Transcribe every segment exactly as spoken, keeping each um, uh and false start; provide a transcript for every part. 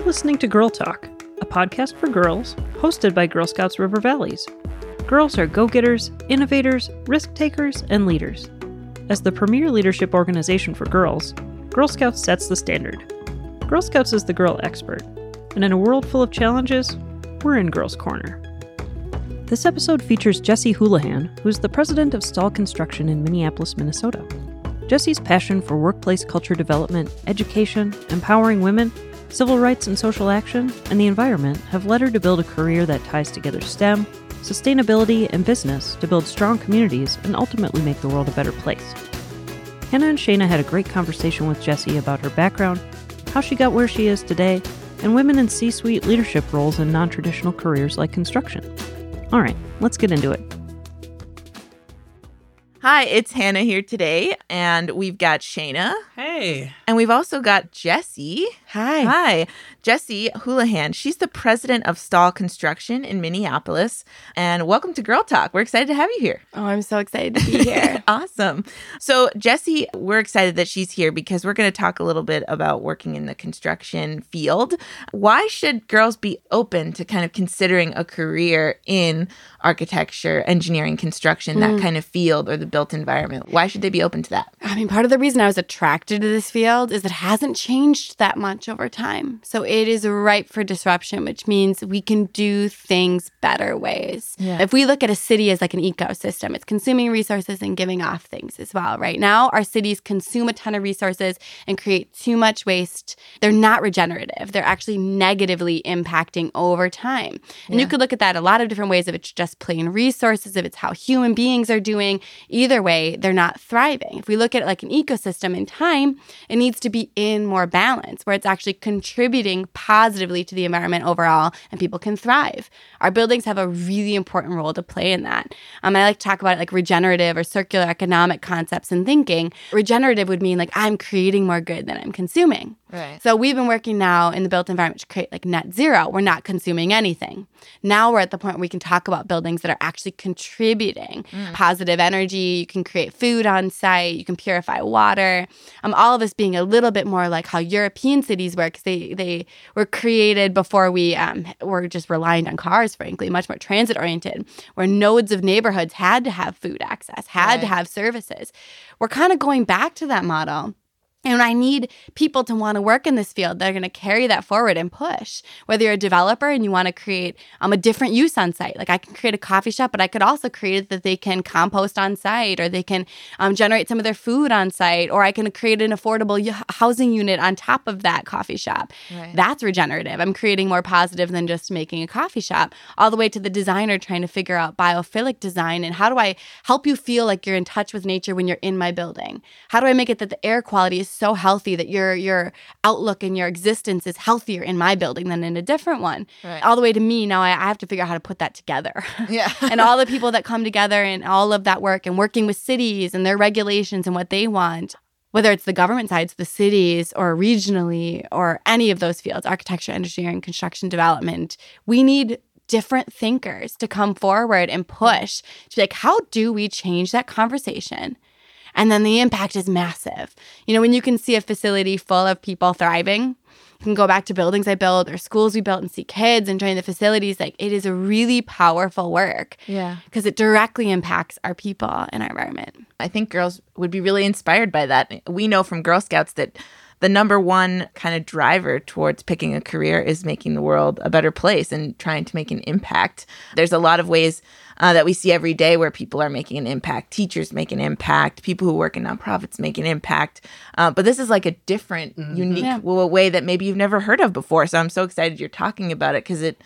You're listening to Girl Talk, a podcast for girls hosted by Girl Scouts River Valleys. Girls are go-getters, innovators, risk-takers, and leaders. As the premier leadership organization for girls, Girl Scouts sets the standard. Girl Scouts is the girl expert, and in a world full of challenges, we're in Girls' Corner. This episode features Jessie Houlihan, who is the president of Stahl Construction in Minneapolis, Minnesota. Jessie's passion for workplace culture development, education, empowering women, civil rights and social action, and the environment have led her to build a career that ties together STEM, sustainability, and business to build strong communities and ultimately make the world a better place. Hannah and Shayna had a great conversation with Jessie about her background, how she got where she is today, and women in C-suite leadership roles in non-traditional careers like construction. All right, let's get into it. Hi, it's Hannah here today, and we've got Shayna. Hey. And we've also got Jessie. Hi. Hi. Jessie Houlihan. She's the president of Stahl Construction in Minneapolis. And welcome to Girl Talk. We're excited to have you here. Oh, I'm so excited to be here. Awesome. So, Jessie, we're excited that she's here because we're going to talk a little bit about working in the construction field. Why should girls be open to kind of considering a career in architecture, engineering, construction, mm. that kind of field, or the built environment? Why should they be open to that? I mean, part of the reason I was attracted to this field is it hasn't changed that much over time. So it is ripe for disruption, which means we can do things better ways. Yeah. If we look at a city as like an ecosystem, it's consuming resources and giving off things as well. Right now, our cities consume a ton of resources and create too much waste. They're not regenerative. They're actually negatively impacting over time. And yeah. you could look at that a lot of different ways. If it's just plain resources, if it's how human beings are doing, either way, they're not thriving. If we look at it like an ecosystem in time, it needs to be in more balance where it's actually contributing positively to the environment overall and people can thrive. Our buildings have a really important role to play in that. Um, I like to talk about it like regenerative or circular economic concepts and thinking. Regenerative would mean like I'm creating more good than I'm consuming. Right. So we've been working now in the built environment to create like net zero. We're not consuming anything. Now we're at the point where we can talk about buildings that are actually contributing mm. positive energy. You can create food on site. You can purify water. Um, all of this being a little bit more like how European cities work. They they were created before we um, were just reliant on cars, frankly, much more transit oriented, where nodes of neighborhoods had to have food access, had right. to have services. We're kind of going back to that model. And I need people to want to work in this field that are going to carry that forward and push. Whether you're a developer and you want to create um, a different use on site, like I can create a coffee shop, but I could also create it that they can compost on site, or they can um, generate some of their food on site, or I can create an affordable u- housing unit on top of that coffee shop. Right. That's regenerative. I'm creating more positive than just making a coffee shop, all the way to the designer trying to figure out biophilic design and how do I help you feel like you're in touch with nature when you're in my building? How do I make it that the air quality is so healthy that your your outlook and your existence is healthier in my building than in a different one. Right. All the way to me, now I, I have to figure out how to put that together. Yeah. And all the people that come together and all of that work and working with cities and their regulations and what they want, whether it's the government sides, the cities, or regionally, or any of those fields, architecture, engineering, construction, development, we need different thinkers to come forward and push to be like, how do we change that conversation? And then the impact is massive. You know, when you can see a facility full of people thriving, you can go back to buildings I built or schools we built and see kids enjoying the facilities. Like, it is a really powerful work. Yeah. Because it directly impacts our people and our environment. I think girls would be really inspired by that. We know from Girl Scouts that the number one kind of driver towards picking a career is making the world a better place and trying to make an impact. There's a lot of ways Uh, that we see every day where people are making an impact. Teachers make an impact. People who work in nonprofits make an impact. Uh, but this is like a different, mm-hmm. unique yeah. w- way that maybe you've never heard of before. So I'm so excited you're talking about it because it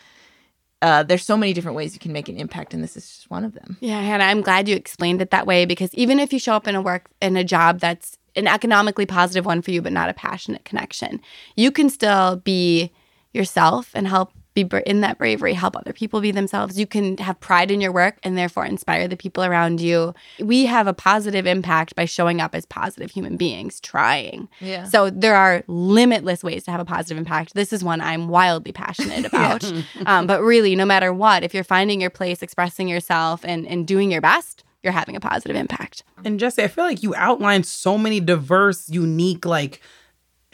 uh, there's so many different ways you can make an impact, and this is just one of them. Yeah, Hannah, I'm glad you explained it that way because even if you show up in a work in a job that's an economically positive one for you but not a passionate connection, you can still be yourself and help be bra- in that bravery, help other people be themselves. You can have pride in your work and therefore inspire the people around you. We have a positive impact by showing up as positive human beings, trying. Yeah. So there are limitless ways to have a positive impact. This is one I'm wildly passionate about. um, but really, no matter what, if you're finding your place, expressing yourself, and, and doing your best, you're having a positive impact. And Jessie, I feel like you outlined so many diverse, unique, like,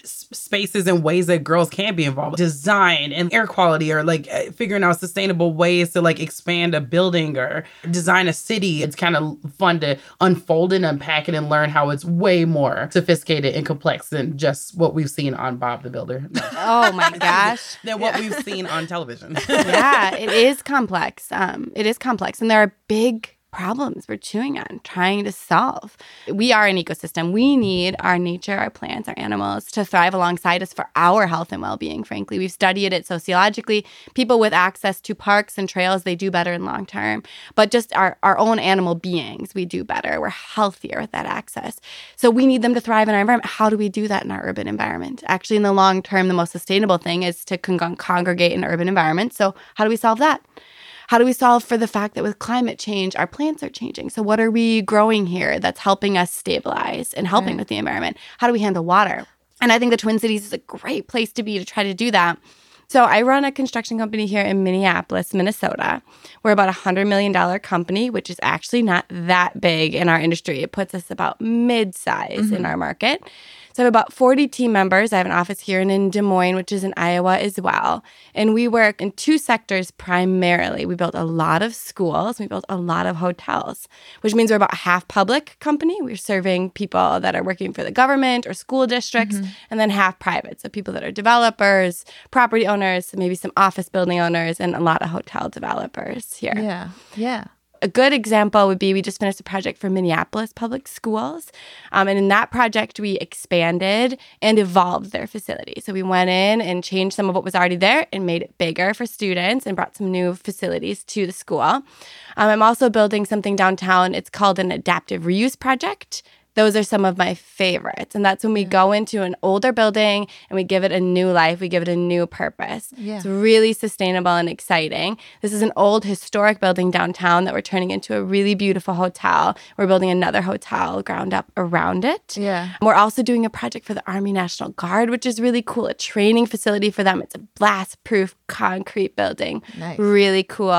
spaces and ways that girls can be involved, design and air quality, or like figuring out sustainable ways to like expand a building or design a city. It's kind of fun to unfold and unpack it and learn how it's way more sophisticated and complex than just what we've seen on Bob the Builder. Oh my gosh. Than what yeah. we've seen on television. Yeah, it is complex. Um, it is complex. And there are big problems we're chewing on, trying to solve. We are an ecosystem. We need our nature, our plants, our animals to thrive alongside us for our health and well-being, frankly. We've studied it sociologically. People with access to parks and trails, they do better in long term. But just our, our own animal beings, we do better. We're healthier with that access. So we need them to thrive in our environment. How do we do that in our urban environment? Actually, in the long term, the most sustainable thing is to con- congregate in urban environments. So how do we solve that? How do we solve for the fact that with climate change, our plants are changing? So what are we growing here that's helping us stabilize and helping right. with the environment? How do we handle water? And I think the Twin Cities is a great place to be to try to do that. So I run a construction company here in Minneapolis, Minnesota. We're about a one hundred million dollars company, which is actually not that big in our industry. It puts us about mid-size mm-hmm. in our market. So I have about forty team members. I have an office here and in Des Moines, which is in Iowa as well. And we work in two sectors primarily. We built a lot of schools. We built a lot of hotels, which means we're about half public company. We're serving people that are working for the government or school districts, mm-hmm. and then half private. So people that are developers, property owners, maybe some office building owners, and a lot of hotel developers here. Yeah, yeah. A good example would be we just finished a project for Minneapolis Public Schools. Um, and in that project, we expanded and evolved their facility. So we went in and changed some of what was already there and made it bigger for students and brought some new facilities to the school. Um, I'm also building something downtown. It's called an adaptive reuse project. Those are some of my favorites. And that's when we yeah. go into an older building and we give it a new life. We give it a new purpose. Yeah. It's really sustainable and exciting. This is an old historic building downtown that we're turning into a really beautiful hotel. We're building another hotel ground up around it. Yeah. We're also doing a project for the Army National Guard, which is really cool. A training facility for them. It's a blast-proof concrete building. Nice. Really cool.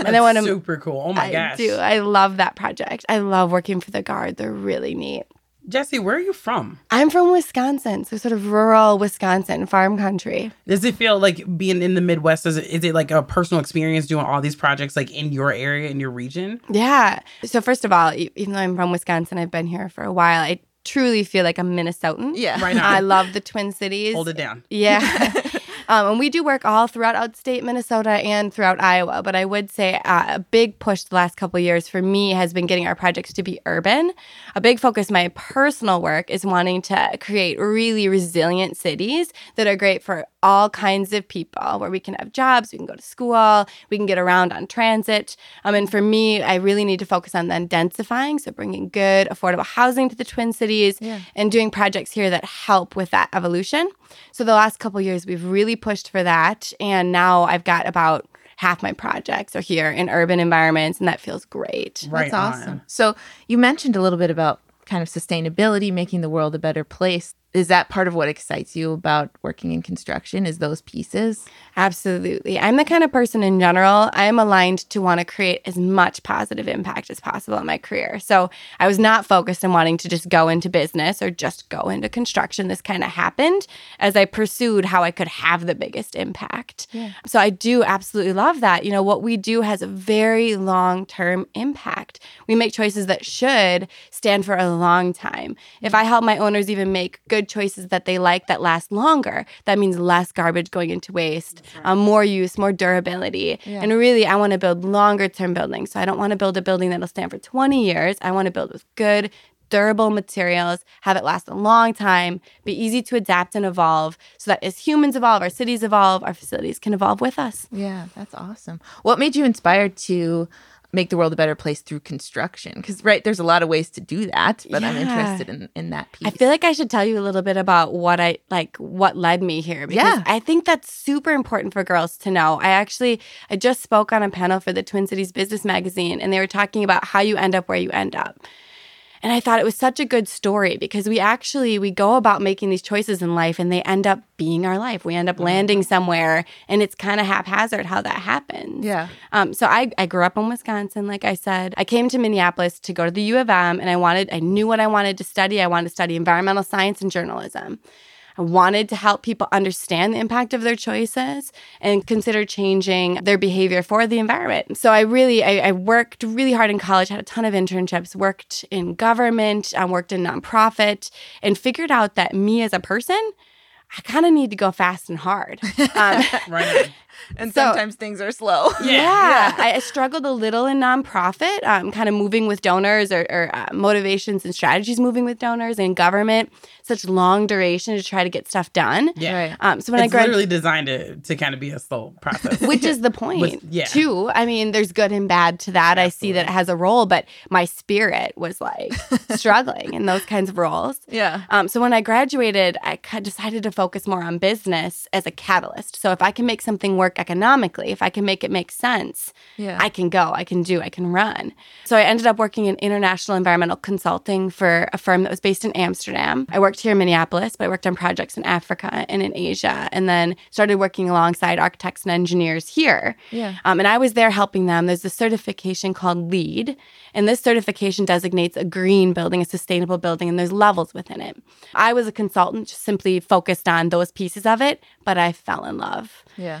And I want to super cool. Oh my I gosh. I do. I love that project. I love working for the Guard. They're really neat. Jessie, where are you from? I'm from Wisconsin, so sort of rural Wisconsin, farm country. Does it feel like being in the Midwest, is it, is it like a personal experience doing all these projects like in your area, in your region? Yeah. So first of all, even though I'm from Wisconsin, I've been here for a while, I truly feel like a Minnesotan. Yeah. Right on. I love the Twin Cities. Hold it down. Yeah. Um, and we do work all throughout outstate Minnesota and throughout Iowa. But I would say uh, a big push the last couple of years for me has been getting our projects to be urban. A big focus, my personal work, is wanting to create really resilient cities that are great for all kinds of people, where we can have jobs, we can go to school, we can get around on transit. Um, and for me, I really need to focus on then densifying, so bringing good, affordable housing to the Twin Cities yeah. and doing projects here that help with that evolution. So the last couple of years, we've really pushed for that. And now I've got about half my projects are here in urban environments, and that feels great. Right That's on. Awesome. So you mentioned a little bit about kind of sustainability, making the world a better place. Is that part of what excites you about working in construction, is those pieces? Absolutely. I'm the kind of person in general, I'm aligned to want to create as much positive impact as possible in my career. So I was not focused on wanting to just go into business or just go into construction. This kind of happened as I pursued how I could have the biggest impact. Yeah. So I do absolutely love that. You know, what we do has a very long-term impact. We make choices that should stand for a long time. If I help my owners even make good choices that they like that last longer, that means less garbage going into waste, right. um, more use, more durability. Yeah. And really, I want to build longer term buildings. So I don't want to build a building that'll stand for twenty years. I want to build with good, durable materials, have it last a long time, be easy to adapt and evolve, so that as humans evolve, our cities evolve, our facilities can evolve with us. Yeah, that's awesome. What made you inspired to make the world a better place through construction? Because, right, there's a lot of ways to do that, but yeah. I'm interested in, in that piece. I feel like I should tell you a little bit about what I, like, what led me here. Because yeah. I think that's super important for girls to know. I actually, I just spoke on a panel for the Twin Cities Business Magazine, and they were talking about how you end up where you end up. And I thought it was such a good story, because we actually, we go about making these choices in life and they end up being our life. We end up landing somewhere, and it's kind of haphazard how that happens. Yeah. Um. So I, I grew up in Wisconsin, like I said. I came to Minneapolis to go to the U of M, and I wanted, I knew what I wanted to study. I wanted to study environmental science and journalism. I wanted to help people understand the impact of their choices and consider changing their behavior for the environment. So I really, I, I worked really hard in college, had a ton of internships, worked in government, um, worked in nonprofit, and figured out that me as a person, I kind of need to go fast and hard. Um, right. And so, sometimes things are slow. Yeah. yeah. I struggled a little in nonprofit, um, kind of moving with donors or, or uh, motivations and strategies moving with donors and government, such long duration to try to get stuff done. Yeah. Right. Um, so when it's I grad- literally designed to, to kind of be a slow process. Which is the point, with, yeah. too. I mean, there's good and bad to that. Absolutely. I see that it has a role, but my spirit was like struggling in those kinds of roles. Yeah. Um. So when I graduated, I decided to focus more on business as a catalyst. So if I can make something work economically, if I can make it make sense, yeah. I can go, I can do, I can run. So I ended up working in international environmental consulting for a firm that was based in Amsterdam. I worked here in Minneapolis, but I worked on projects in Africa and in Asia, and then started working alongside architects and engineers here. Yeah. Um, and I was there helping them. There's a certification called LEED, and this certification designates a green building, a sustainable building, and there's levels within it. I was a consultant, just simply focused on those pieces of it, but I fell in love. Yeah.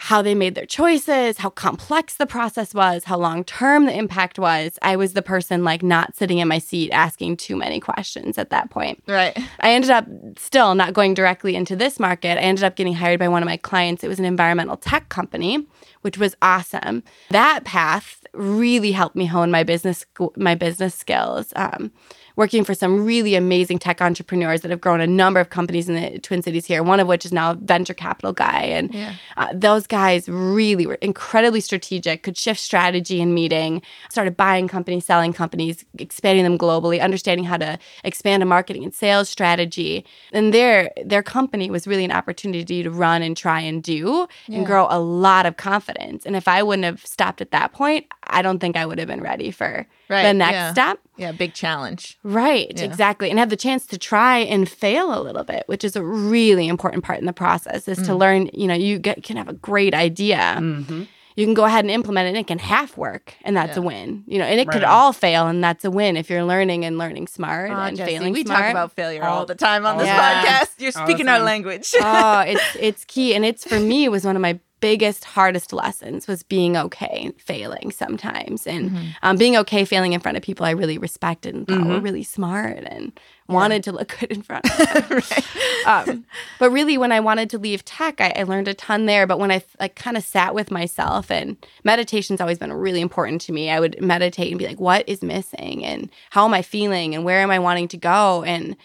How they made their choices, how complex the process was, how long-term the impact was. I was the person, like, not sitting in my seat asking too many questions at that point. Right. I ended up still not going directly into this market. I ended up getting hired by one of my clients. It was an environmental tech company, which was awesome. That path really helped me hone my business my business skills. Um, working for some really amazing tech entrepreneurs that have grown a number of companies in the Twin Cities here, one of which is now a venture capital guy. And yeah. uh, those guys really were incredibly strategic, could shift strategy in meeting, started buying companies, selling companies, expanding them globally, understanding how to expand a marketing and sales strategy. And their their company was really an opportunity to run and try and do yeah. and grow a lot of confidence. And if I wouldn't have stopped at that point, I don't think I would have been ready for right. the next yeah. step. Yeah, big challenge. Right, yeah. exactly. And have the chance to try and fail a little bit, which is a really important part in the process, is mm. to learn, you know, you get, can have a great idea. Mm-hmm. You can go ahead and implement it, and it can half work, and that's yeah. a win. You know, and it right. could all fail, and that's a win if you're learning and learning smart oh, and Jessie, failing we smart. We talk about failure all, all the time on this yeah. podcast. You're speaking our language. oh, it's it's key. And it's, for me, was one of my biggest, hardest lessons was being okay failing sometimes. And mm-hmm. um, being okay failing in front of people I really respected and thought mm-hmm. were really smart and yeah. wanted to look good in front of them. right. um, but really, when I wanted to leave tech, I, I learned a ton there. But when I like, kind of sat with myself, and meditation's always been really important to me. I would meditate and be like, what is missing? And how am I feeling? And where am I wanting to go? And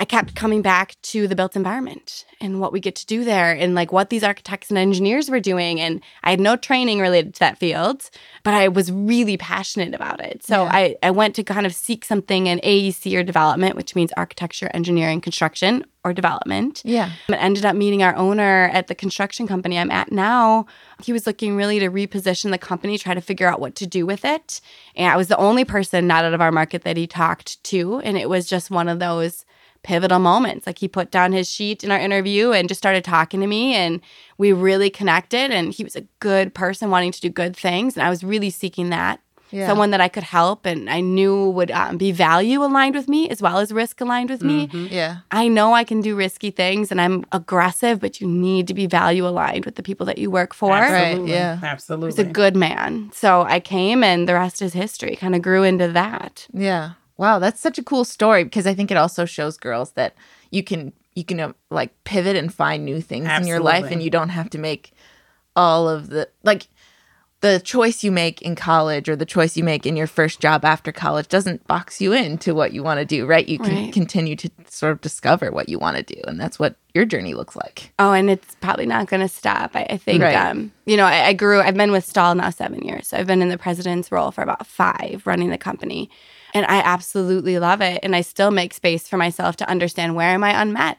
I kept coming back to the built environment and what we get to do there, and like what these architects and engineers were doing. And I had no training related to that field, but I was really passionate about it. So yeah. I, I went to kind of seek something in A E C or development, which means architecture, engineering, construction, or development. Yeah. And ended up meeting our owner at the construction company I'm at now. He was looking really to reposition the company, try to figure out what to do with it. And I was the only person not out of our market that he talked to. And it was just one of those pivotal moments. Like, he put down his sheet in our interview and just started talking to me, and we really connected, and he was a good person wanting to do good things, and I was really seeking that. Yeah. Someone that I could help and I knew would um, be value aligned with me as well as risk aligned with mm-hmm. me. Yeah, I know I can do risky things and I'm aggressive, but you need to be value aligned with the people that you work for. Absolutely. Right. Yeah. Absolutely. He's a good man. So I came, and the rest is history. Kind of grew into that. Yeah. Wow, that's such a cool story, because I think it also shows girls that you can you can uh, like pivot and find new things Absolutely. In your life, and you don't have to make all of the like the choice you make in college or the choice you make in your first job after college doesn't box you into what you want to do, right? You can right. continue to sort of discover what you want to do, and that's what your journey looks like. Oh, and it's probably not going to stop. I, I think, right. um, you know, I, I grew, I've been with Stahl now seven years. So I've been in the president's role for about five running the company. And I absolutely love it. And I still make space for myself to understand, where am I unmet?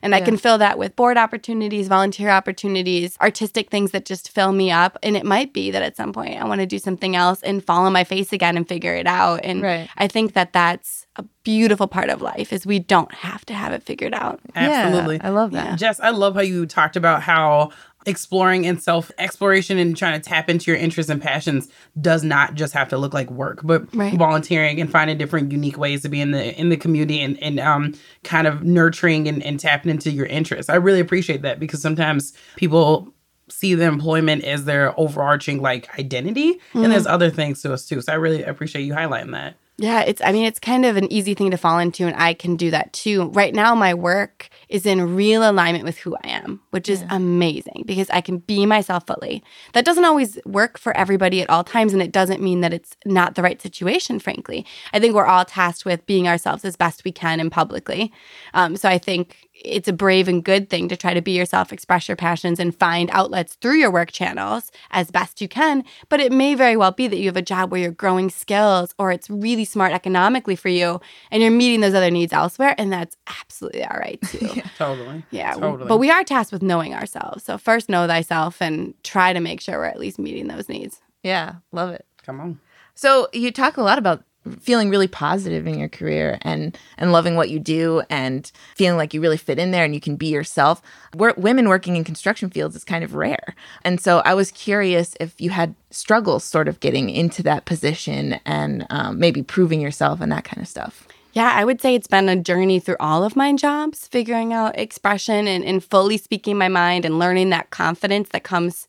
And yeah. I can fill that with board opportunities, volunteer opportunities, artistic things that just fill me up. And it might be that at some point I want to do something else and fall on my face again and figure it out. And right. I think that that's a beautiful part of life, is we don't have to have it figured out. Absolutely. Yeah, I love that. Yeah. Jess, I love how you talked about how exploring and self-exploration and trying to tap into your interests and passions does not just have to look like work, but right. volunteering and finding different unique ways to be in the in the community and, and um kind of nurturing and, and tapping into your interests. I really appreciate that because sometimes people see the employment as their overarching like identity. Mm-hmm. And there's other things to us too. So I really appreciate you highlighting that. Yeah, it's, I mean, it's kind of an easy thing to fall into, and I can do that too. Right now, my work is in real alignment with who I am, which is yeah. amazing because I can be myself fully. That doesn't always work for everybody at all times, and it doesn't mean that it's not the right situation, frankly. I think we're all tasked with being ourselves as best we can and publicly. Um, so I think it's a brave and good thing to try to be yourself, express your passions, and find outlets through your work channels as best you can. But it may very well be that you have a job where you're growing skills or it's really smart economically for you and you're meeting those other needs elsewhere. And that's absolutely all right, too. yeah, totally. Yeah. Totally. But we are tasked with knowing ourselves. So first know thyself and try to make sure we're at least meeting those needs. Yeah. Love it. Come on. So you talk a lot about feeling really positive in your career and and loving what you do and feeling like you really fit in there and you can be yourself. We're, women working in construction fields is kind of rare. And so I was curious if you had struggles sort of getting into that position and um, maybe proving yourself and that kind of stuff. Yeah, I would say it's been a journey through all of my jobs, figuring out expression and, and fully speaking my mind and learning that confidence that comes,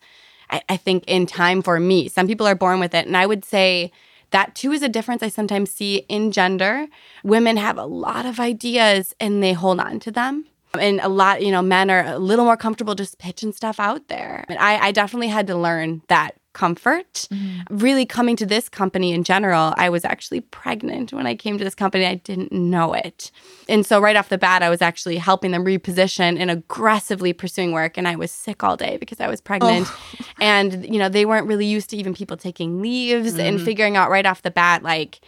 I, I think, in time for me. Some people are born with it. And I would say that, too, is a difference I sometimes see in gender. Women have a lot of ideas and they hold on to them. And a lot, you know, men are a little more comfortable just pitching stuff out there. And I, I definitely had to learn that comfort. Mm-hmm. Really coming to this company in general, I was actually pregnant when I came to this company. I didn't know it. And so right off the bat, I was actually helping them reposition and aggressively pursuing work. And I was sick all day because I was pregnant. Oh. And, you know, they weren't really used to even people taking leaves mm-hmm. and figuring out right off the bat, like,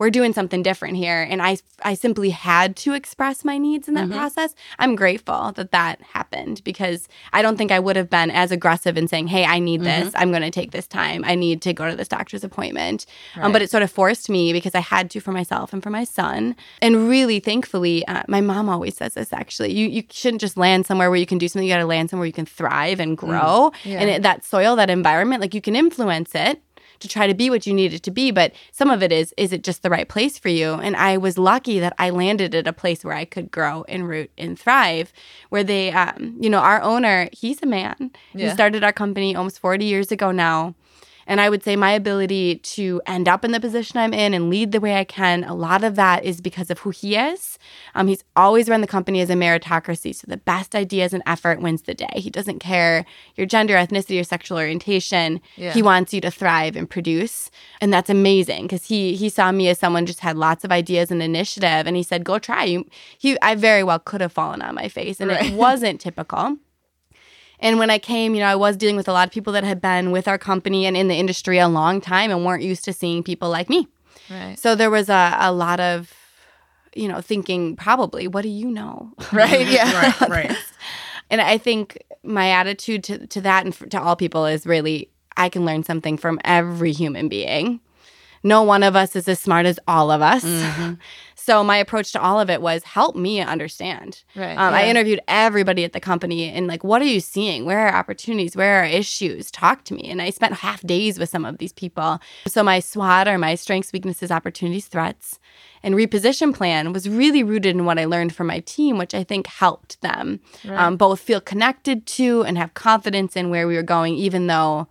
we're doing something different here. And I, I simply had to express my needs in that mm-hmm. process. I'm grateful that that happened because I don't think I would have been as aggressive in saying, hey, I need mm-hmm. this. I'm going to take this time. I need to go to this doctor's appointment. Right. Um, but it sort of forced me because I had to for myself and for my son. And really, thankfully, uh, my mom always says this, actually. You you shouldn't just land somewhere where you can do something. You got to land somewhere you can thrive and grow. Mm. Yeah. And it, that soil, that environment, like you can influence it to try to be what you need it to be. But some of it is, is it just the right place for you? And I was lucky that I landed at a place where I could grow and root and thrive, where they, um, you know, our owner, he's a man. Yeah. He started our company almost forty years ago now. And I would say my ability to end up in the position I'm in and lead the way I can, a lot of that is because of who he is. Um, he's always run the company as a meritocracy. So the best ideas and effort wins the day. He doesn't care your gender, ethnicity, or sexual orientation. Yeah. He wants you to thrive and produce. And that's amazing because he he saw me as someone just had lots of ideas and initiative. And he said, go try. You, he, I very well could have fallen on my face. And right. it wasn't typical. And when I came, you know, I was dealing with a lot of people that had been with our company and in the industry a long time and weren't used to seeing people like me. Right. So there was a, a lot of, you know, thinking probably, what do you know? Right. Yeah. right. Right. And I think my attitude to, to that and f- to all people is really, I can learn something from every human being. No one of us is as smart as all of us. Mm-hmm. So my approach to all of it was help me understand. Right, um, yeah. I interviewed everybody at the company and like, what are you seeing? Where are opportunities? Where are issues? Talk to me. And I spent half days with some of these people. So my SWOT, or my strengths, weaknesses, opportunities, threats, and reposition plan was really rooted in what I learned from my team, which I think helped them right. um, both feel connected to and have confidence in where we were going, even though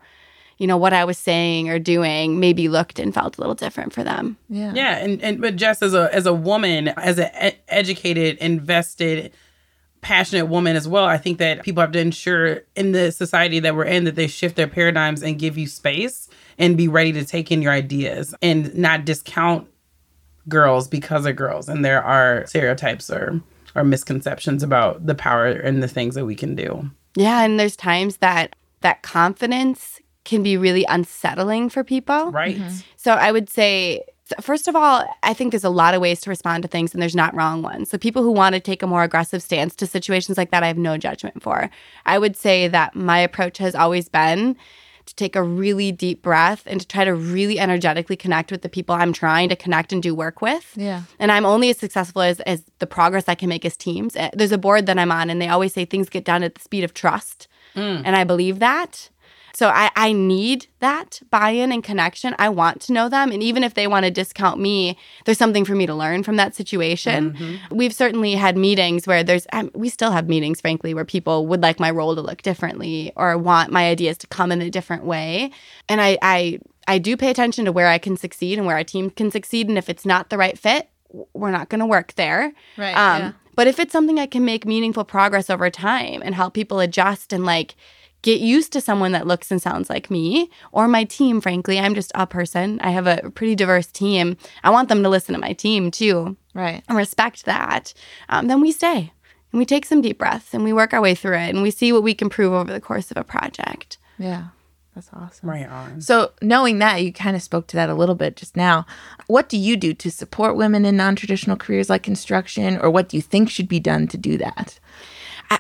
you know, what I was saying or doing maybe looked and felt a little different for them. Yeah. Yeah. And, and but Jess, as a as a woman, as an e- educated, invested, passionate woman as well, I think that people have to ensure in the society that we're in that they shift their paradigms and give you space and be ready to take in your ideas and not discount girls because they're girls. And there are stereotypes or, or misconceptions about the power and the things that we can do. Yeah. And there's times that that confidence can be really unsettling for people. Right. Mm-hmm. So I would say, first of all, I think there's a lot of ways to respond to things and there's not wrong ones. So people who want to take a more aggressive stance to situations like that, I have no judgment for. I would say that my approach has always been to take a really deep breath and to try to really energetically connect with the people I'm trying to connect and do work with. Yeah. And I'm only as successful as, as the progress I can make as teams. There's a board that I'm on and they always say things get done at the speed of trust. Mm. And I believe that. So I, I need that buy-in and connection. I want to know them. And even if they want to discount me, there's something for me to learn from that situation. Mm-hmm. We've certainly had meetings where there's um, – we still have meetings, frankly, where people would like my role to look differently or want my ideas to come in a different way. And I, I, I do pay attention to where I can succeed and where our team can succeed. And if it's not the right fit, we're not going to work there. Right. Um, yeah. But if it's something I can make meaningful progress over time and help people adjust and like – get used to someone that looks and sounds like me or my team, frankly. I'm just a person. I have a pretty diverse team. I want them to listen to my team, too. Right. And respect that. Um, then we stay and we take some deep breaths and we work our way through it and we see what we can prove over the course of a project. Yeah. That's awesome. Right on. So knowing that, you kind of spoke to that a little bit just now. What do you do to support women in non-traditional careers like construction, or what do you think should be done to do that?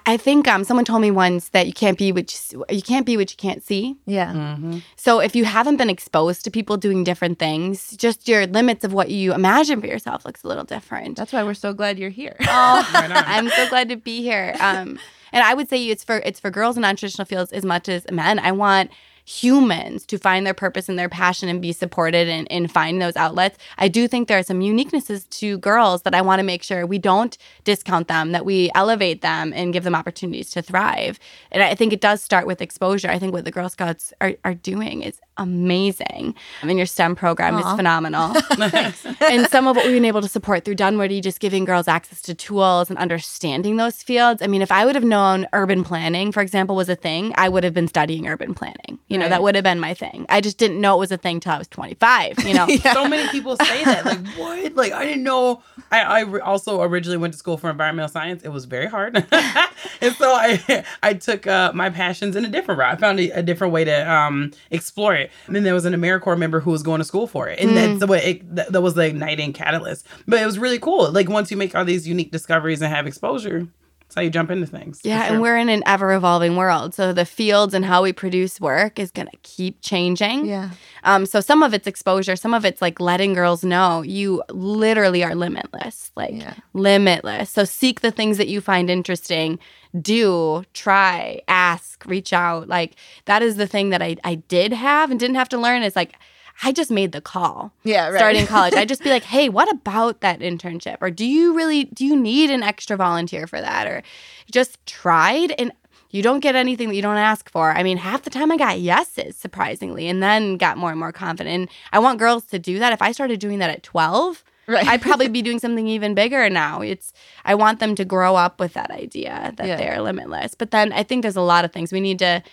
I think um, someone told me once that you can't be what you, you can't be what you can't see. Yeah. Mm-hmm. So if you haven't been exposed to people doing different things, just your limits of what you imagine for yourself looks a little different. That's why we're so glad you're here. Oh, right on. I'm so glad to be here. Um, and I would say it's for it's for girls in non-traditional fields as much as men. I want humans to find their purpose and their passion and be supported and, and find those outlets. I do think there are some uniquenesses to girls that I want to make sure we don't discount them, that we elevate them and give them opportunities to thrive. And I think it does start with exposure. I think what the Girl Scouts are, are doing is amazing. I mean, your STEM program Aww. is phenomenal. Thanks. And some of what we've been able to support through Dunwoody, just giving girls access to tools and understanding those fields. I mean, if I would have known urban planning, for example, was a thing, I would have been studying urban planning. You know, right. That would have been my thing. I just didn't know it was a thing till I was twenty-five, you know. Yeah. So many people say that. Like, what? Like, I didn't know. I, I also originally went to school for environmental science. It was very hard. And so I I took uh, my passions in a different route. I found a, a different way to um, explore it. And then there was an AmeriCorps member who was going to school for it. And mm. that's the way it, that, that was the igniting catalyst. But it was really cool. Like, once you make all these unique discoveries and have exposure, how you jump into things. Yeah, sure. And we're in an ever-evolving world. So the fields and how we produce work is going to keep changing. Yeah. Um. So some of it's exposure. Some of it's like letting girls know you literally are limitless. Like yeah. limitless. So seek the things that you find interesting. Do, try, ask, reach out. Like that is the thing that I, I did have and didn't have to learn is like I just made the call. Yeah, right. Starting college. I'd just be like, hey, what about that internship? Or do you really, do you need an extra volunteer for that? Or just tried and you don't get anything that you don't ask for. I mean, half the time I got yeses, surprisingly, and then got more and more confident. And I want girls to do that. If I started doing that at twelve, right. I'd probably be doing something even bigger now. It's I want them to grow up with that idea that yeah. they're limitless. But then I think there's a lot of things we need to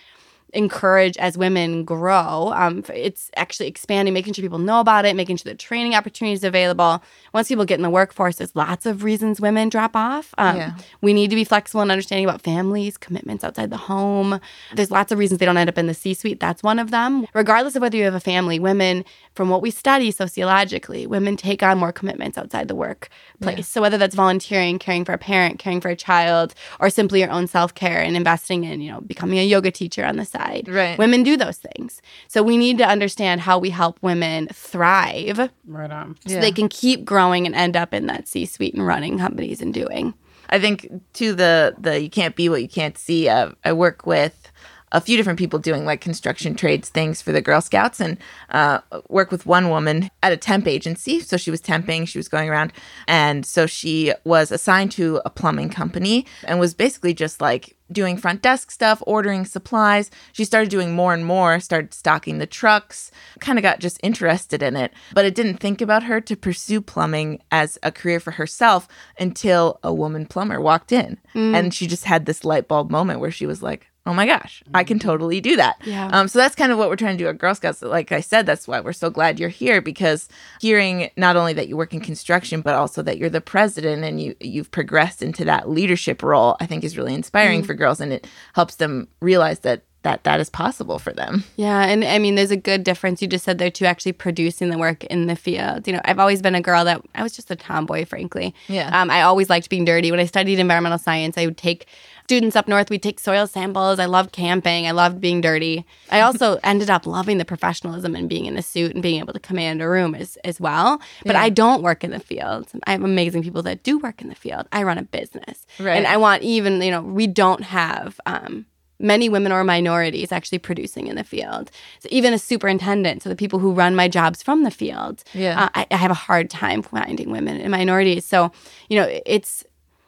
encourage as women grow. Um, it's actually expanding, making sure people know about it, making sure the training opportunities are available. Once people get in the workforce, there's lots of reasons women drop off. Um, yeah. We need to be flexible and understanding about families, commitments outside the home. There's lots of reasons they don't end up in the C-suite. That's one of them. Regardless of whether you have a family, women, from what we study sociologically, women take on more commitments outside the workplace. Yeah. So whether that's volunteering, caring for a parent, caring for a child, or simply your own self-care and investing in, you know, becoming a yoga teacher on the side. Right. Women do those things. So we need to understand how we help women thrive. Right on. So yeah. they can keep growing and end up in that C-suite and running companies and doing. I think, too, the, the you can't be what you can't see. Uh, I work with a few different people doing, like, construction trades things for the Girl Scouts and uh, work with one woman at a temp agency. So she was temping. She was going around. And so she was assigned to a plumbing company and was basically just, like, doing front desk stuff, ordering supplies. She started doing more and more, started stocking the trucks, kind of got just interested in it. But it didn't think about her to pursue plumbing as a career for herself until a woman plumber walked in. Mm. And she just had this light bulb moment where she was like, oh my gosh, I can totally do that. Yeah. Um, so that's kind of what we're trying to do at Girl Scouts. Like I said, that's why we're so glad you're here, because hearing not only that you work in construction, but also that you're the president and you, you've progressed into that leadership role, I think is really inspiring mm. for girls. And it helps them realize that that that is possible for them. Yeah. And I mean, there's a good difference. You just said there too, actually producing the work in the field. You know, I've always been a girl that I was just a tomboy, frankly. Yeah. Um, I always liked being dirty. When I studied environmental science, I would take students up north. We'd take soil samples. I loved camping. I loved being dirty. I also ended up loving the professionalism and being in a suit and being able to command a room as, as well. But yeah. I don't work in the field. I have amazing people that do work in the field. I run a business. Right. And I want even, you know, we don't have um, many women or minorities actually producing in the field. So even a superintendent, so the people who run my jobs from the field, yeah. uh, I, I have a hard time finding women and minorities. So, you know, it's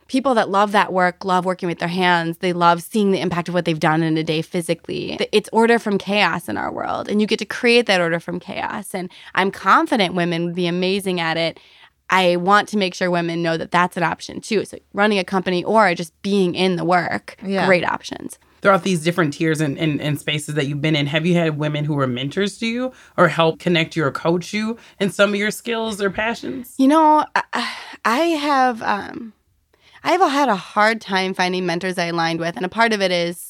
people that love that work, love working with their hands. They love seeing the impact of what they've done in a day physically. It's order from chaos in our world, and you get to create that order from chaos. And I'm confident women would be amazing at it. I want to make sure women know that that's an option too. So running a company or just being in the work, yeah. great options. Throughout these different tiers and, and, and spaces that you've been in, have you had women who were mentors to you or help connect you or coach you in some of your skills or passions? You know, I, I have um, I've had a hard time finding mentors I aligned with. And a part of it is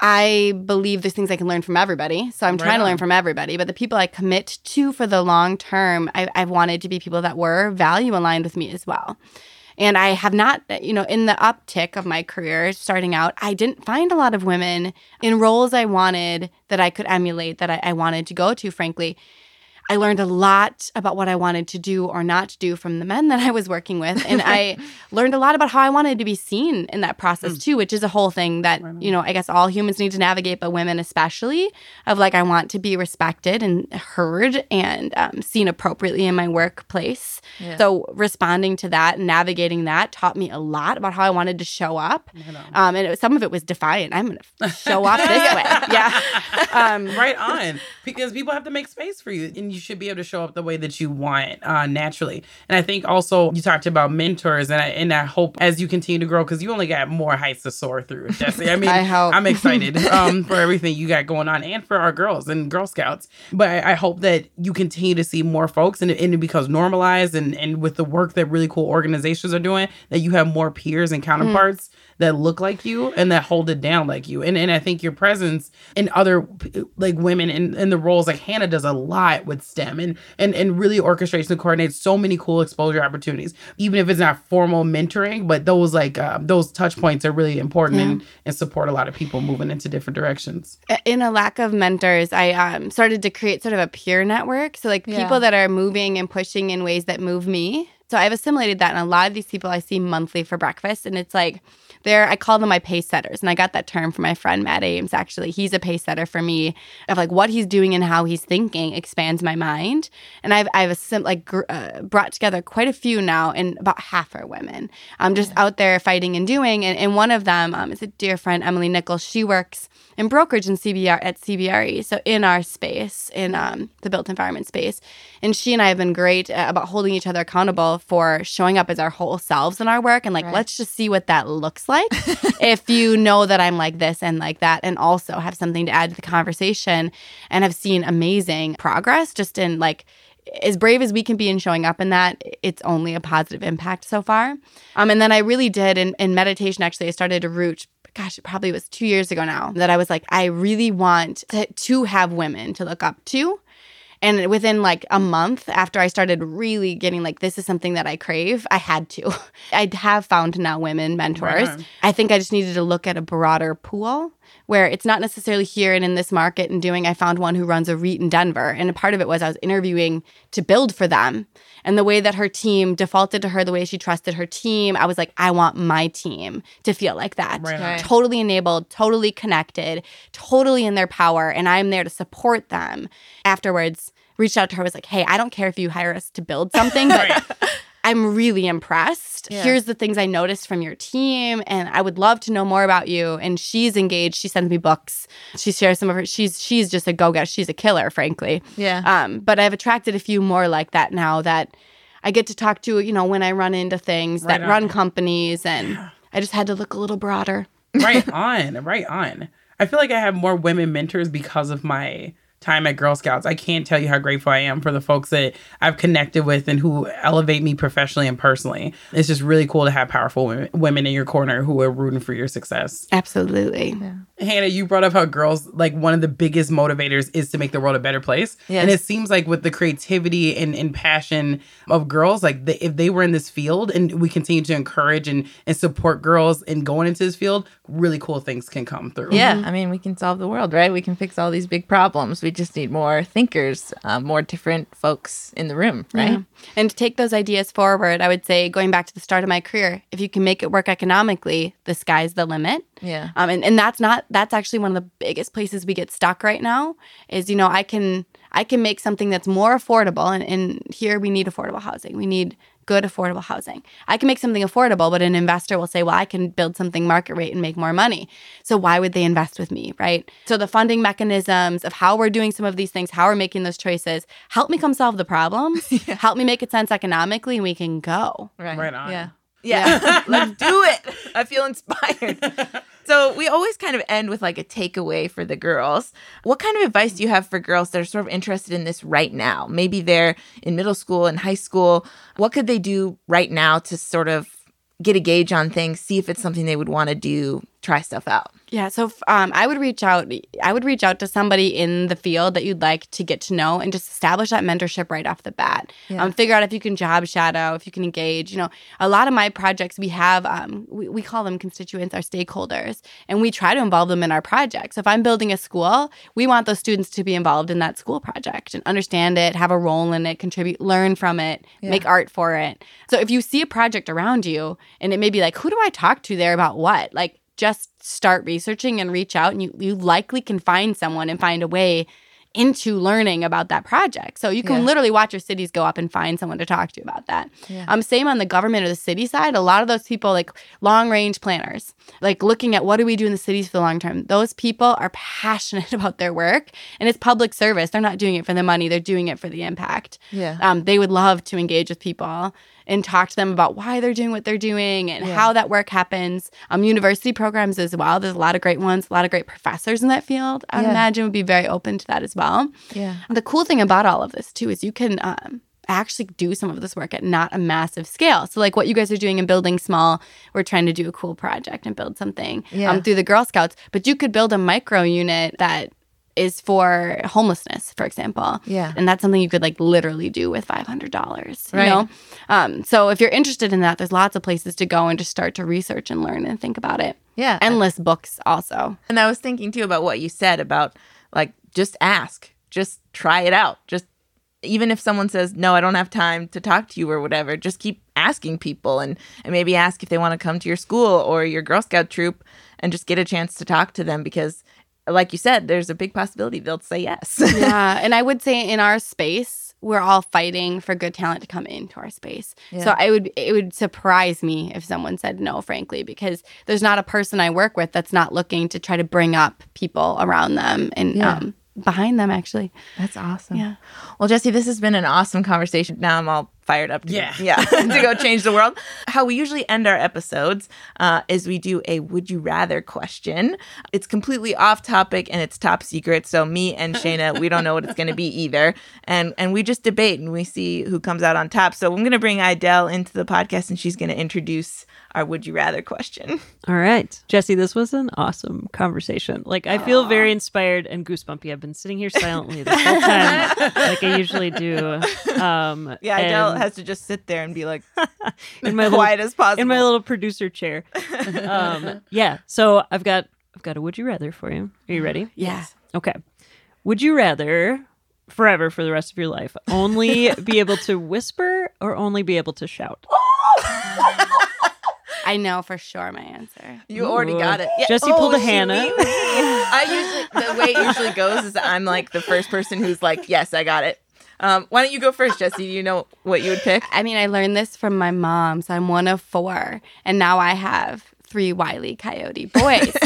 I believe there's things I can learn from everybody. So I'm right trying to on. learn from everybody. But the people I commit to for the long term, I, I've wanted to be people that were value aligned with me as well. And I have not, you know, in the uptick of my career starting out, I didn't find a lot of women in roles I wanted that I could emulate, that I, I wanted to go to, frankly. I learned a lot about what I wanted to do or not do from the men that I was working with. And I learned a lot about how I wanted to be seen in that process mm. too, which is a whole thing that, you know, I guess all humans need to navigate, but women especially, of like, I want to be respected and heard and um, seen appropriately in my workplace. Yeah. So responding to that and navigating that taught me a lot about how I wanted to show up. Um, and it was, some of it was defiant. I'm going to show up this way. Yeah. Um, right on. Because people have to make space for you. And you You should be able to show up the way that you want uh, naturally. And I think also you talked about mentors, and I and I hope as you continue to grow, because you only got more heights to soar through, Jessie. I mean, I hope. I'm excited um, for everything you got going on and for our girls and Girl Scouts. But I, I hope that you continue to see more folks and, and it becomes normalized. And, and with the work that really cool organizations are doing, that you have more peers and counterparts mm. that look like you and that hold it down like you. And and I think your presence in other like women in, in the roles, like Hannah does a lot with STEM and, and, and really orchestrates and coordinates so many cool exposure opportunities, even if it's not formal mentoring, but those like uh, those touch points are really important yeah. and, and support a lot of people moving into different directions. In a lack of mentors, I um, started to create sort of a peer network. So like yeah. people that are moving and pushing in ways that move me. So I've assimilated that. And a lot of these people I see monthly for breakfast. And it's like they're, I call them my pace setters. And I got that term from my friend, Matt Ames, actually. He's a pace setter for me of like what he's doing and how he's thinking expands my mind. And I've, I've assim- like gr- uh, brought together quite a few now, and about half are women. I'm um, just yeah. out there fighting and doing. And, and one of them um, is a dear friend, Emily Nichols. She works in brokerage in C B R at C B R E. So in our space, in um, the built environment space. And she and I have been great about holding each other accountable for showing up as our whole selves in our work, and like right. let's just see what that looks like if you know that I'm like this and like that, and also have something to add to the conversation. And I've seen amazing progress just in like as brave as we can be in showing up in that, it's only a positive impact so far. Um, and then I really did in, in meditation, actually, I started to root gosh, it probably was two years ago now that I was like, I really want to, to have women to look up to. And within like a month after I started really getting like, this is something that I crave, I had to. I have found now women mentors. Right. I think I just needed to look at a broader pool where it's not necessarily here and in this market and doing. I found one who runs a REIT in Denver. And a part of it was I was interviewing to build for them. And the way that her team defaulted to her, the way she trusted her team, I was like, I want my team to feel like that. Right. Right. Totally enabled, totally connected, totally in their power. And I'm there to support them. Afterwards, reached out to her, was like, hey, I don't care if you hire us to build something, but right. I'm really impressed. Yeah. Here's the things I noticed from your team, and I would love to know more about you. And she's engaged. She sends me books. She shares some of her. She's she's just a go-getter. She's a killer, frankly. Yeah. Um. But I've attracted a few more like that now that I get to talk to, you know, when I run into things right that on. run companies, and I just had to look a little broader. Right on. Right on. I feel like I have more women mentors because of my time at Girl Scouts. I can't tell you how grateful I am for the folks that I've connected with and who elevate me professionally and personally. It's just really cool to have powerful women, women in your corner who are rooting for your success. Absolutely. Yeah. Hannah, you brought up how girls, like one of the biggest motivators is to make the world a better place. Yes. And it seems like with the creativity and, and passion of girls, like the, if they were in this field and we continue to encourage and, and support girls in going into this field, really cool things can come through. Yeah. Mm-hmm. I mean, we can solve the world, right? We can fix all these big problems. We just need more thinkers, uh, more different folks in the room, right? Yeah. And to take those ideas forward, I would say, going back to the start of my career, if you can make it work economically, the sky's the limit. Yeah. Um, and, and that's not that's actually one of the biggest places we get stuck right now is, you know, I can I can make something that's more affordable. And, and here we need affordable housing. We need good affordable housing. I can make something affordable, but an investor will say, well, I can build something market rate and make more money. So why would they invest with me, right? So the funding mechanisms of how we're doing some of these things, how we're making those choices, help me come solve the problem. Yeah. Help me make it sense economically, and we can go. Right, right on. Yeah. Yeah, yeah. Let's do it. I feel inspired. So we always kind of end with like a takeaway for the girls. What kind of advice do you have for girls that are sort of interested in this right now? Maybe they're in middle school and high school. What could they do right now to sort of get a gauge on things, see if it's something they would want to do, try stuff out? Yeah, so um, I would reach out. I would reach out to somebody in the field that you'd like to get to know, and just establish that mentorship right off the bat. Yeah. Um, figure out if you can job shadow, if you can engage. You know, a lot of my projects we have, um, we, we call them constituents, our stakeholders, and we try to involve them in our projects. So if I'm building a school, we want those students to be involved in that school project and understand it, have a role in it, contribute, learn from it, yeah. make art for it. So if you see a project around you, and it may be like, who do I talk to there about what? Like, just start researching and reach out, and you, you likely can find someone and find a way into learning about that project. So you can yeah. literally watch your cities go up and find someone to talk to about that. Yeah. Um, same on the government or the city side. A lot of those people, like long-range planners, like looking at what do we do in the cities for the long term, those people are passionate about their work, and it's public service. They're not doing it for the money. They're doing it for the impact. Yeah. Um, they would love to engage with people and talk to them about why they're doing what they're doing and yeah. how that work happens. Um, university programs as well. There's a lot of great ones, a lot of great professors in that field. I yeah. would imagine would be very open to that as well. Yeah. The cool thing about all of this, too, is you can um, actually do some of this work at not a massive scale. So, like what you guys are doing in building small, we're trying to do a cool project and build something yeah. um, through the Girl Scouts. But you could build a micro unit that is for homelessness, for example. Yeah. And that's something you could like literally do with five hundred dollars, right. you know? Um, so if you're interested in that, there's lots of places to go and just start to research and learn and think about it. Yeah. Endless books also. And I was thinking too about what you said about like, just ask, just try it out. Just even if someone says, no, I don't have time to talk to you or whatever, just keep asking people and, and maybe ask if they want to come to your school or your Girl Scout troop and just get a chance to talk to them because like you said, there's a big possibility they'll say yes. Yeah. And I would say in our space, we're all fighting for good talent to come into our space. Yeah. So I would it would surprise me if someone said no, frankly, because there's not a person I work with that's not looking to try to bring up people around them and yeah. um, behind them, actually. That's awesome. Yeah. Well, Jessie, this has been an awesome conversation. Now I'm all fired up to, yeah. Yeah, to go change the world. How we usually end our episodes uh, is we do a would you rather question. It's completely off topic and it's top secret. So me and Shayna, we don't know what it's going to be either. And and we just debate and we see who comes out on top. So I'm going to bring Idell into the podcast and she's going to introduce our would you rather question. All right. Jessie, this was an awesome conversation. Like I Aww. feel very inspired and goosebumpy. I've been sitting here silently this whole time like I usually do. Um, yeah, Idell has to just sit there and be like in my quiet little, as possible in my little producer chair. Um, yeah. So I've got I've got a would you rather for you. Are you ready? Yeah. Okay. Would you rather forever for the rest of your life only be able to whisper or only be able to shout? I know for sure my answer. You Ooh. already got it. Yeah. Jessie oh, pulled a Hannah. Me, me. I usually the way it usually goes is I'm like the first person who's like, yes, I got it. Um, why don't you go first, Jessie? Do you know what you would pick? I mean, I learned this from my mom, so I'm one of four. And now I have three Wile E. Coyote boys.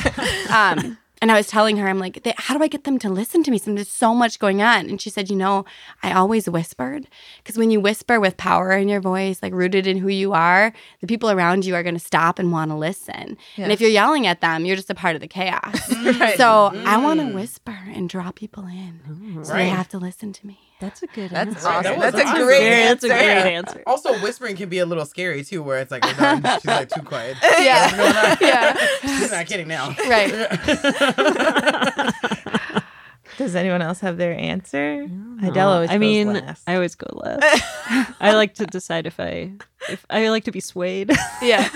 um, and I was telling her, I'm like, they, how do I get them to listen to me? So there's so much going on. And she said, you know, I always whispered. Because when you whisper with power in your voice, like rooted in who you are, the people around you are going to stop and want to listen. Yeah. And if you're yelling at them, you're just a part of the chaos. Right. So mm. I want to whisper and draw people in. Mm, so right. they have to listen to me. That's a good That's answer. Awesome. That That's awesome. a great yeah, answer. That's a great answer. Also, whispering can be a little scary, too, where it's like, she's like too quiet. Yeah. yeah. She's not kidding now. Right. Does anyone else have their answer? No. Idell always I goes mean, last. I always go last. I like to decide if I, if I like to be swayed. Yeah.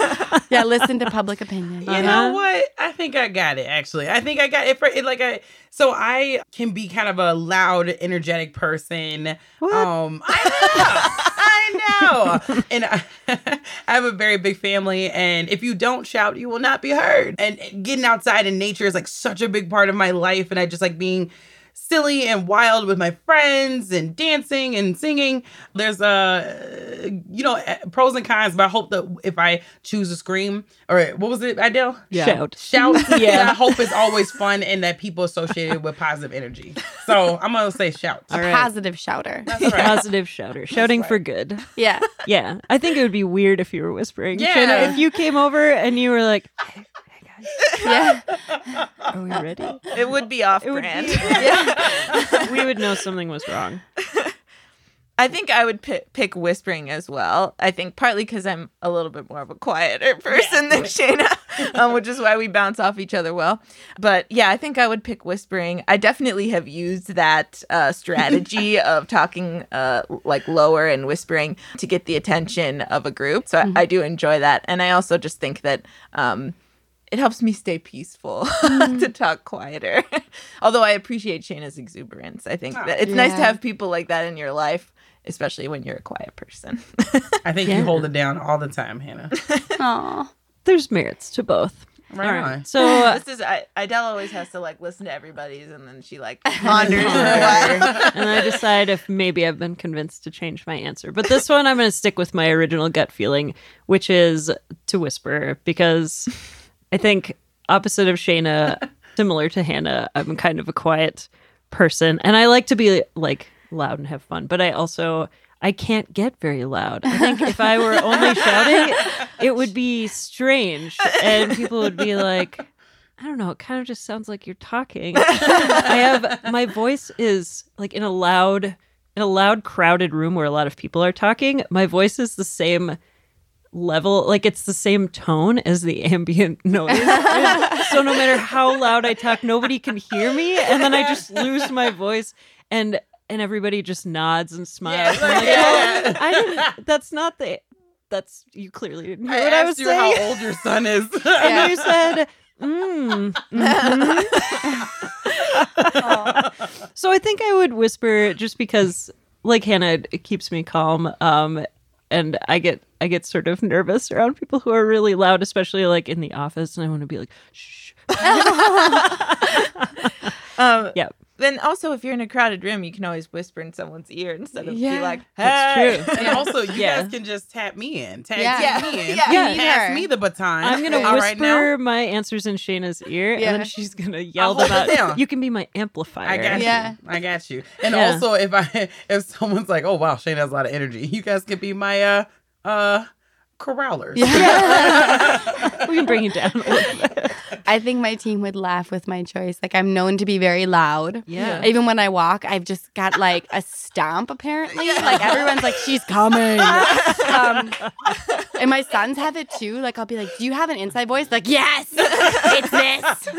Yeah, listen to public opinion. You uh-huh. know what? I think I got it, actually. I think I got it. For, it like I, so I can be kind of a loud, energetic person. What? Um, I don't know. I I know. And I, I have a very big family, and if you don't shout, you will not be heard. And getting outside in nature is like such a big part of my life. And I just like being silly and wild with my friends and dancing and singing. There's, uh, you know, pros and cons, but I hope that if I choose to scream or what was it, Adele? Yeah. Shout. Shout. Yeah. I hope it's always fun and that people associate it with positive energy. So I'm going to say shout. A right. Positive shouter. That's right. Positive shouter. Shouting right. for good. Yeah. Yeah. I think it would be weird if you were whispering. Yeah. Shana, if you came over and you were like... Yeah. Are we ready? It would be off it brand. Would be, yeah. We would know something was wrong. I think I would p- pick whispering as well. I think partly because I'm a little bit more of a quieter person yeah. than Shana, um, which is why we bounce off each other well. But yeah, I think I would pick whispering. I definitely have used that uh, strategy of talking uh, like lower and whispering to get the attention of a group. So mm-hmm. I, I do enjoy that. And I also just think that... Um, It helps me stay peaceful mm. to talk quieter. Although I appreciate Shana's exuberance. I think oh, that it's yeah. nice to have people like that in your life, especially when you're a quiet person. I think yeah. you hold it down all the time, Hannah. Aw. There's merits to both. Right. All right. So uh, this is I, Idell always has to like listen to everybody's, and then she like ponders, and I decide if maybe I've been convinced to change my answer. But this one, I'm going to stick with my original gut feeling, which is to whisper, because. I think opposite of Shana, similar to Hannah, I'm kind of a quiet person. And I like to be like loud and have fun. But I also, I can't get very loud. I think if I were only shouting, it would be strange. And people would be like, I don't know, it kind of just sounds like you're talking. I have, my voice is like in a loud, in a loud crowded room where a lot of people are talking. My voice is the same level, like it's the same tone as the ambient noise. So no matter how loud I talk, nobody can hear me, and then I just lose my voice, and and everybody just nods and smiles. Yeah, and like, yeah. oh, I didn't, that's not the that's you clearly didn't hear I what asked I was you saying. How old your son is? And you said, mm, mm-hmm. So I think I would whisper just because, like Hannah, it keeps me calm. Um, And I get I get sort of nervous around people who are really loud, especially like in the office. And I want to be like, shh. um, yeah. Then also, if you're in a crowded room, you can always whisper in someone's ear instead of yeah. be like, hey. That's true. And also, you yeah. guys can just tap me in. Tap yeah. me in. Yeah. Yeah. Pass me the baton. I'm going to whisper right now. My answers in Shana's ear, yeah. and then she's going to yell I'll about it. You can be my amplifier. I got yeah. you. I got you. And yeah. also, if I if someone's like, oh, wow, Shana has a lot of energy, you guys can be my uh uh corrallers. Yeah. We can bring you down a little bit. I think my team would laugh with my choice. Like, I'm known to be very loud. Yeah. Even when I walk, I've just got, like, a stomp, apparently. Yeah. Like, everyone's like, she's coming. um, and my sons have it, too. Like, I'll be like, do you have an inside voice? Like, yes! It's this!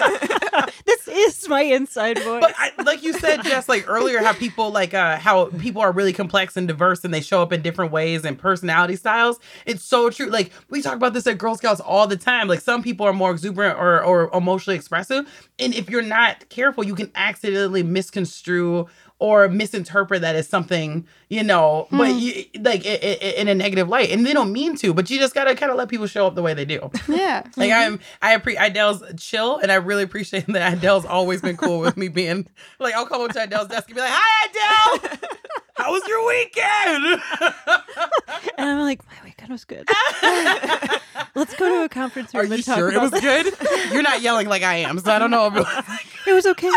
This is my inside voice. But I, like you said, Jess, like, earlier, how people, like, uh, how people are really complex and diverse, and they show up in different ways and personality styles. It's so true. Like, we talk about this at Girl Scouts all the time. Like, some people are more exuberant or, or Or emotionally expressive, and if you're not careful, you can accidentally misconstrue or misinterpret that as something, you know, mm. but you, like it, it, in a negative light, and they don't mean to. But you just gotta kind of let people show up the way they do. Yeah, like mm-hmm. I'm, I appre- Idell's chill, and I really appreciate that. Idell's always been cool with me being like, I'll come up to Idell's desk and be like, "Hi, Idell, how was your weekend?" And I'm like, "My weekend was good." Let's go to a conference room. Are and you talk sure about it was that. Good? You're not yelling like I am, so I don't know. It was okay.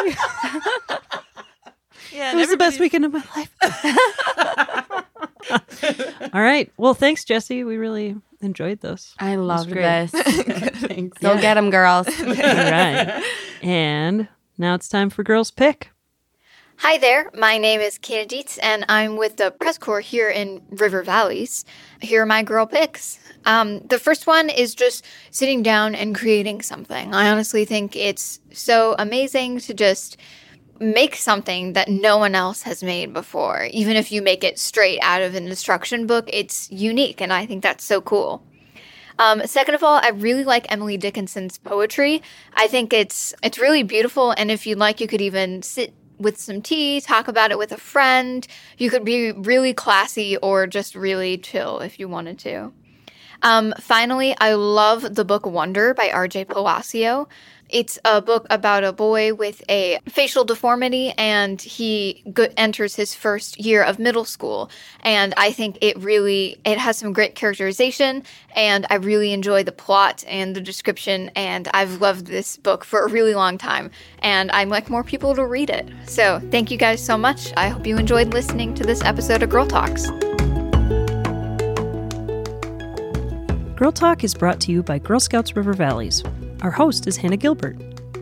Yeah, it was the best did. Weekend of my life. All right. Well, thanks, Jessie. We really enjoyed those. I love this. Thanks. Go yeah. get them, girls. All right. And now it's time for Girls Pick. Hi there. My name is Kana Dietz, and I'm with the Press Corps here in River Valleys. Here are my girl picks. Um, the first one is just sitting down and creating something. I honestly think it's so amazing to just... make something that no one else has made before. Even if you make it straight out of an instruction book, it's unique, and I think that's so cool. Um, second of all, I really like Emily Dickinson's poetry. I think it's it's really beautiful, and if you'd like, you could even sit with some tea, talk about it with a friend. You could be really classy or just really chill if you wanted to. Um, finally, I love the book Wonder by R J Palacio. It's a book about a boy with a facial deformity, and he go- enters his first year of middle school. And I think it really, it has some great characterization, and I really enjoy the plot and the description, and I've loved this book for a really long time, and I'd like more people to read it. So thank you guys so much. I hope you enjoyed listening to this episode of Girl Talks. Girl Talk is brought to you by Girl Scouts River Valleys. Our host is Hannah Gilbert.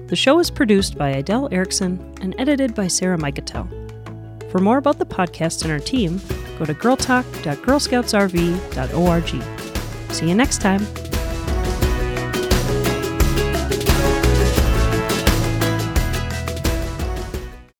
The show is produced by Idell Erickson and edited by Sarah Micatel. For more about the podcast and our team, go to girl talk dot girl scouts r v dot org. See you next time.